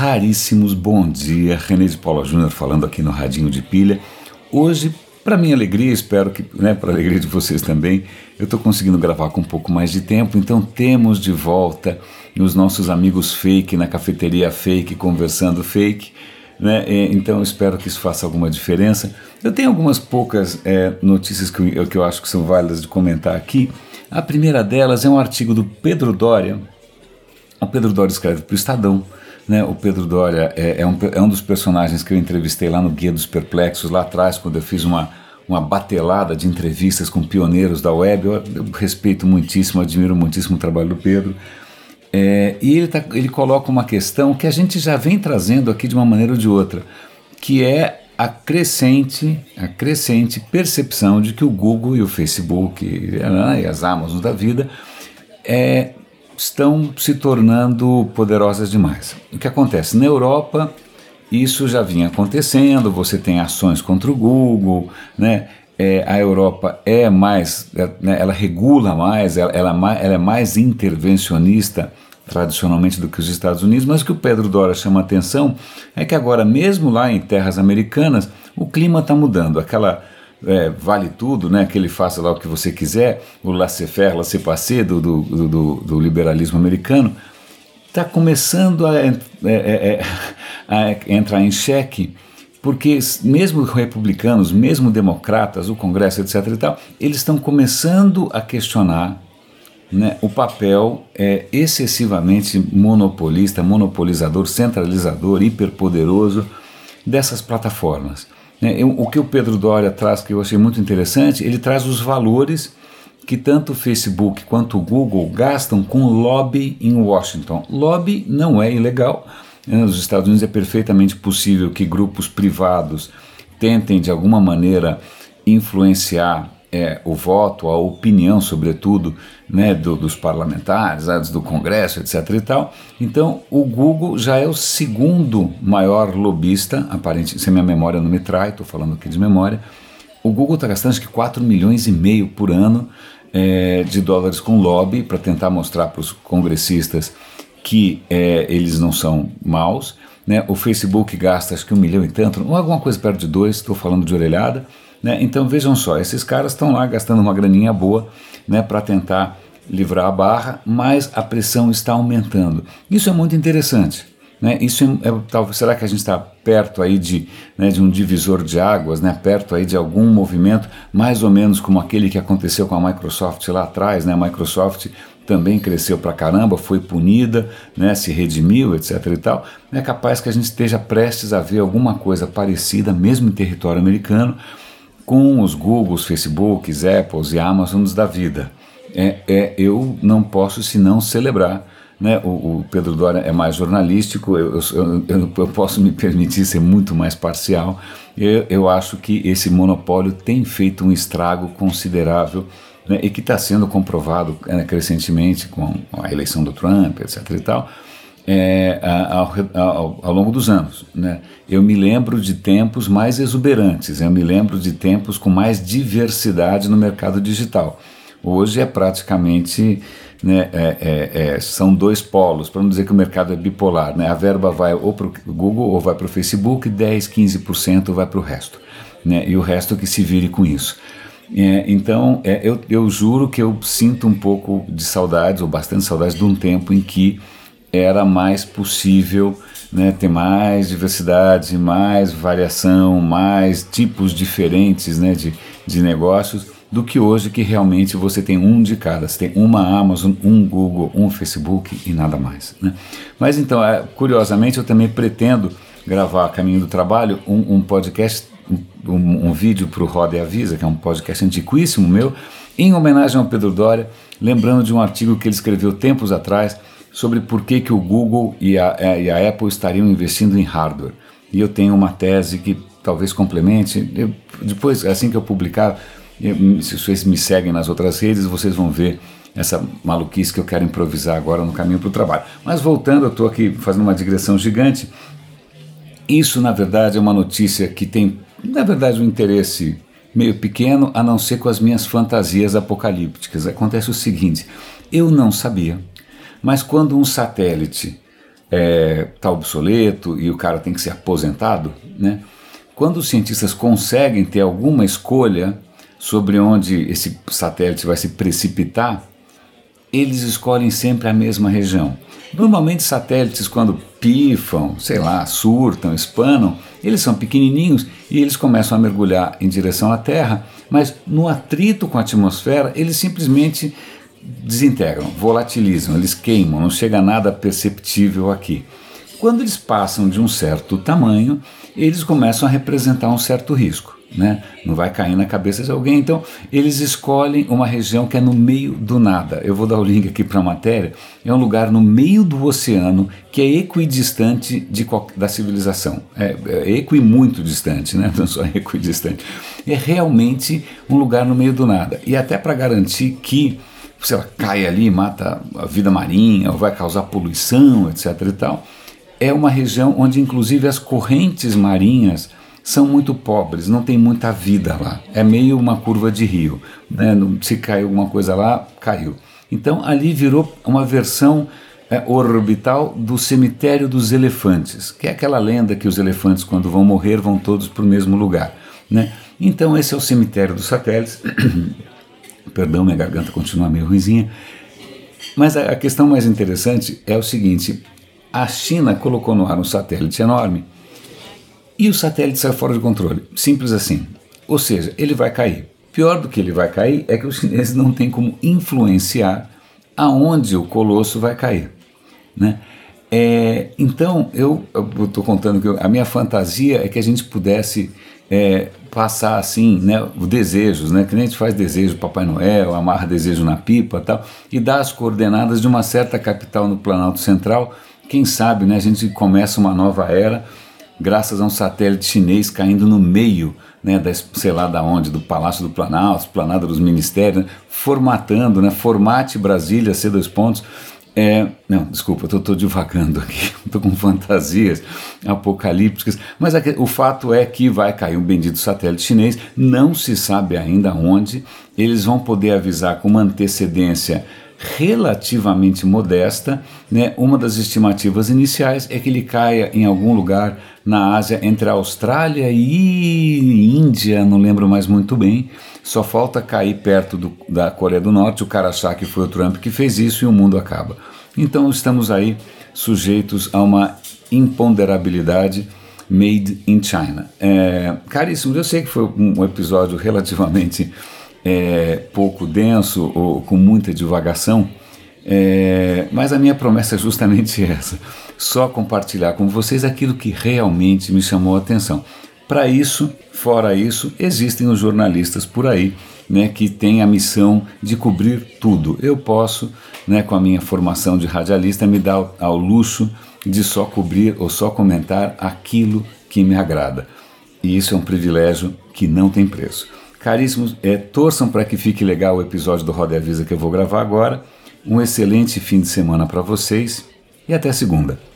raríssimos. Bom dia, René de Paula Júnior falando aqui no Radinho de Pilha. Hoje, para minha alegria, espero que para a alegria de vocês também, eu estou conseguindo gravar com um pouco mais de tempo, então temos de volta os nossos amigos fake, na cafeteria fake, conversando fake, Então espero que isso faça alguma diferença. Eu tenho algumas poucas notícias que eu acho que são válidas de comentar aqui. A primeira delas é um artigo do Pedro Doria. O Pedro Doria escreve para o Estadão. O Pedro Doria é um dos personagens que eu entrevistei lá no Guia dos Perplexos, lá atrás, quando eu fiz uma batelada de entrevistas com pioneiros da web. Eu respeito muitíssimo, admiro muitíssimo o trabalho do Pedro. E ele coloca uma questão que a gente já vem trazendo aqui de uma maneira ou de outra, que é a crescente percepção de que o Google e o Facebook e as Amazons da vida estão se tornando poderosas demais. O que acontece? Na Europa, isso já vinha acontecendo, você tem ações contra o Google, a Europa é mais, ela regula mais, ela é mais intervencionista tradicionalmente do que os Estados Unidos, mas o que o Pedro Doria chama atenção é que agora, mesmo lá em terras americanas, o clima está mudando, aquela... vale tudo, que ele faça lá o que você quiser, o laissez-faire, laissez-passer do liberalismo americano, está começando a entrar em xeque, porque mesmo republicanos, mesmo democratas, o Congresso, etc. e tal, eles estão começando a questionar o papel excessivamente monopolista, monopolizador, centralizador, hiperpoderoso dessas plataformas. O que o Pedro Doria traz, que eu achei muito interessante, ele traz os valores que tanto o Facebook quanto o Google gastam com lobby em Washington. Lobby não é ilegal. Nos Estados Unidos é perfeitamente possível que grupos privados tentem, de alguma maneira, influenciar o voto, a opinião, sobretudo, dos parlamentares, do Congresso, etc. e tal. Então, o Google já é o segundo maior lobista, aparentemente, se minha memória não me trai, estou falando aqui de memória. O Google está gastando acho que 4 milhões e meio por ano de dólares com lobby para tentar mostrar para os congressistas que eles não são maus. O Facebook gasta acho que 1 milhão e tanto, ou alguma coisa perto de 2, estou falando de orelhada. Então vejam só, esses caras estão lá gastando uma graninha boa para tentar livrar a barra, mas a pressão está aumentando. Isso é muito interessante. Será que a gente está perto aí de um divisor de águas, perto aí de algum movimento, mais ou menos como aquele que aconteceu com a Microsoft lá atrás? A Microsoft também cresceu pra caramba, foi punida, se redimiu, etc. e tal. É capaz que a gente esteja prestes a ver alguma coisa parecida, mesmo em território americano, com os Googles, Facebooks, Apples e Amazons da vida. Eu não posso senão celebrar. O Pedro Doria é mais jornalístico, eu posso me permitir ser muito mais parcial. Eu acho que esse monopólio tem feito um estrago considerável, e que está sendo comprovado crescentemente com a eleição do Trump, etc. e tal, ao longo dos anos. Eu me lembro de tempos mais exuberantes, eu me lembro de tempos com mais diversidade no mercado digital. Hoje é praticamente, são dois polos, para não dizer que o mercado é bipolar, A verba vai ou para o Google ou vai para o Facebook, 10, 15% vai para o resto, E o resto que se vire com isso. Então eu juro que eu sinto um pouco de saudades, ou bastante saudades, de um tempo em que era mais possível ter mais diversidade, mais variação, mais tipos diferentes de negócios, do que hoje, que realmente você tem um de cada, você tem uma Amazon, um Google, um Facebook e nada mais. Mas então, curiosamente, eu também pretendo gravar Caminho do Trabalho, um podcast, um vídeo para o Rodaê Avisa, que é um podcast antiquíssimo meu, em homenagem ao Pedro Doria, lembrando de um artigo que ele escreveu tempos atrás sobre por que o Google e a Apple estariam investindo em hardware. E eu tenho uma tese que talvez complemente. Depois, assim que eu publicar, se vocês me seguem nas outras redes, vocês vão ver essa maluquice que eu quero improvisar agora no caminho para o trabalho. Mas voltando, eu estou aqui fazendo uma digressão gigante. Isso, na verdade, é uma notícia que tem, na verdade, um interesse meio pequeno, a não ser com as minhas fantasias apocalípticas. Acontece o seguinte: eu não sabia, mas quando um satélite está obsoleto e o cara tem que ser aposentado, né? Quando os cientistas conseguem ter alguma escolha sobre onde esse satélite vai se precipitar, eles escolhem sempre a mesma região. Normalmente satélites, quando pifam, sei lá, surtam, espanam, eles são pequenininhos e eles começam a mergulhar em direção à Terra, mas no atrito com a atmosfera eles simplesmente desintegram, volatilizam, eles queimam, não chega nada perceptível aqui. Quando eles passam de um certo tamanho, eles começam a representar um certo risco, né? Não vai cair na cabeça de alguém, então eles escolhem uma região que é no meio do nada. Eu vou dar o link aqui para a matéria. É um lugar no meio do oceano que é equidistante da civilização. É muito distante, né? Não só equidistante. É realmente um lugar no meio do nada. E até para garantir que, sei lá, cai ali e mata a vida marinha, ou vai causar poluição, etc. e tal, é uma região onde inclusive as correntes marinhas são muito pobres, não tem muita vida lá, é meio uma curva de rio, né? Se caiu alguma coisa lá, caiu. Então ali virou uma versão orbital do cemitério dos elefantes, que é aquela lenda que os elefantes quando vão morrer vão todos para o mesmo lugar, né? Então esse é o cemitério dos satélites, perdão, minha garganta continua meio ruinzinha, mas a questão mais interessante é o seguinte: a China colocou no ar um satélite enorme e o satélite saiu fora de controle, simples assim. Ou seja, ele vai cair. Pior do que ele vai cair é que os chineses não têm como influenciar aonde o colosso vai cair, né? Então, eu estou contando que a minha fantasia é que a gente pudesse passar assim, né, desejos, né, que nem a gente faz desejo Papai Noel, amarra desejo na pipa e tal, e dá as coordenadas de uma certa capital no Planalto Central. Quem sabe, né, a gente começa uma nova era graças a um satélite chinês caindo no meio, né, sei lá da onde, do Palácio do Planalto, Planada dos Ministérios, né, formatando, né, formate Brasília, C2 pontos. Não, desculpa, eu estou divagando aqui, estou com fantasias apocalípticas, mas o fato é que vai cair um bendito satélite chinês, não se sabe ainda onde. Eles vão poder avisar com uma antecedência relativamente modesta, né? Uma das estimativas iniciais é que ele caia em algum lugar na Ásia, entre a Austrália e Índia, não lembro mais muito bem, só falta cair perto da Coreia do Norte, o cara achar que foi o Trump que fez isso e o mundo acaba. Então estamos aí sujeitos a uma imponderabilidade made in China. Caríssimos, eu sei que foi um episódio relativamente pouco denso ou com muita divagação, mas a minha promessa é justamente essa: só compartilhar com vocês aquilo que realmente me chamou a atenção. Para isso, fora isso, existem os jornalistas por aí, né, que têm a missão de cobrir tudo. Eu posso, né, com a minha formação de radialista, me dar ao luxo de só cobrir ou só comentar aquilo que me agrada, e isso é um privilégio que não tem preço. Caríssimos, torçam para que fique legal o episódio do Rodaê Avisa que eu vou gravar agora. Um excelente fim de semana para vocês e até segunda.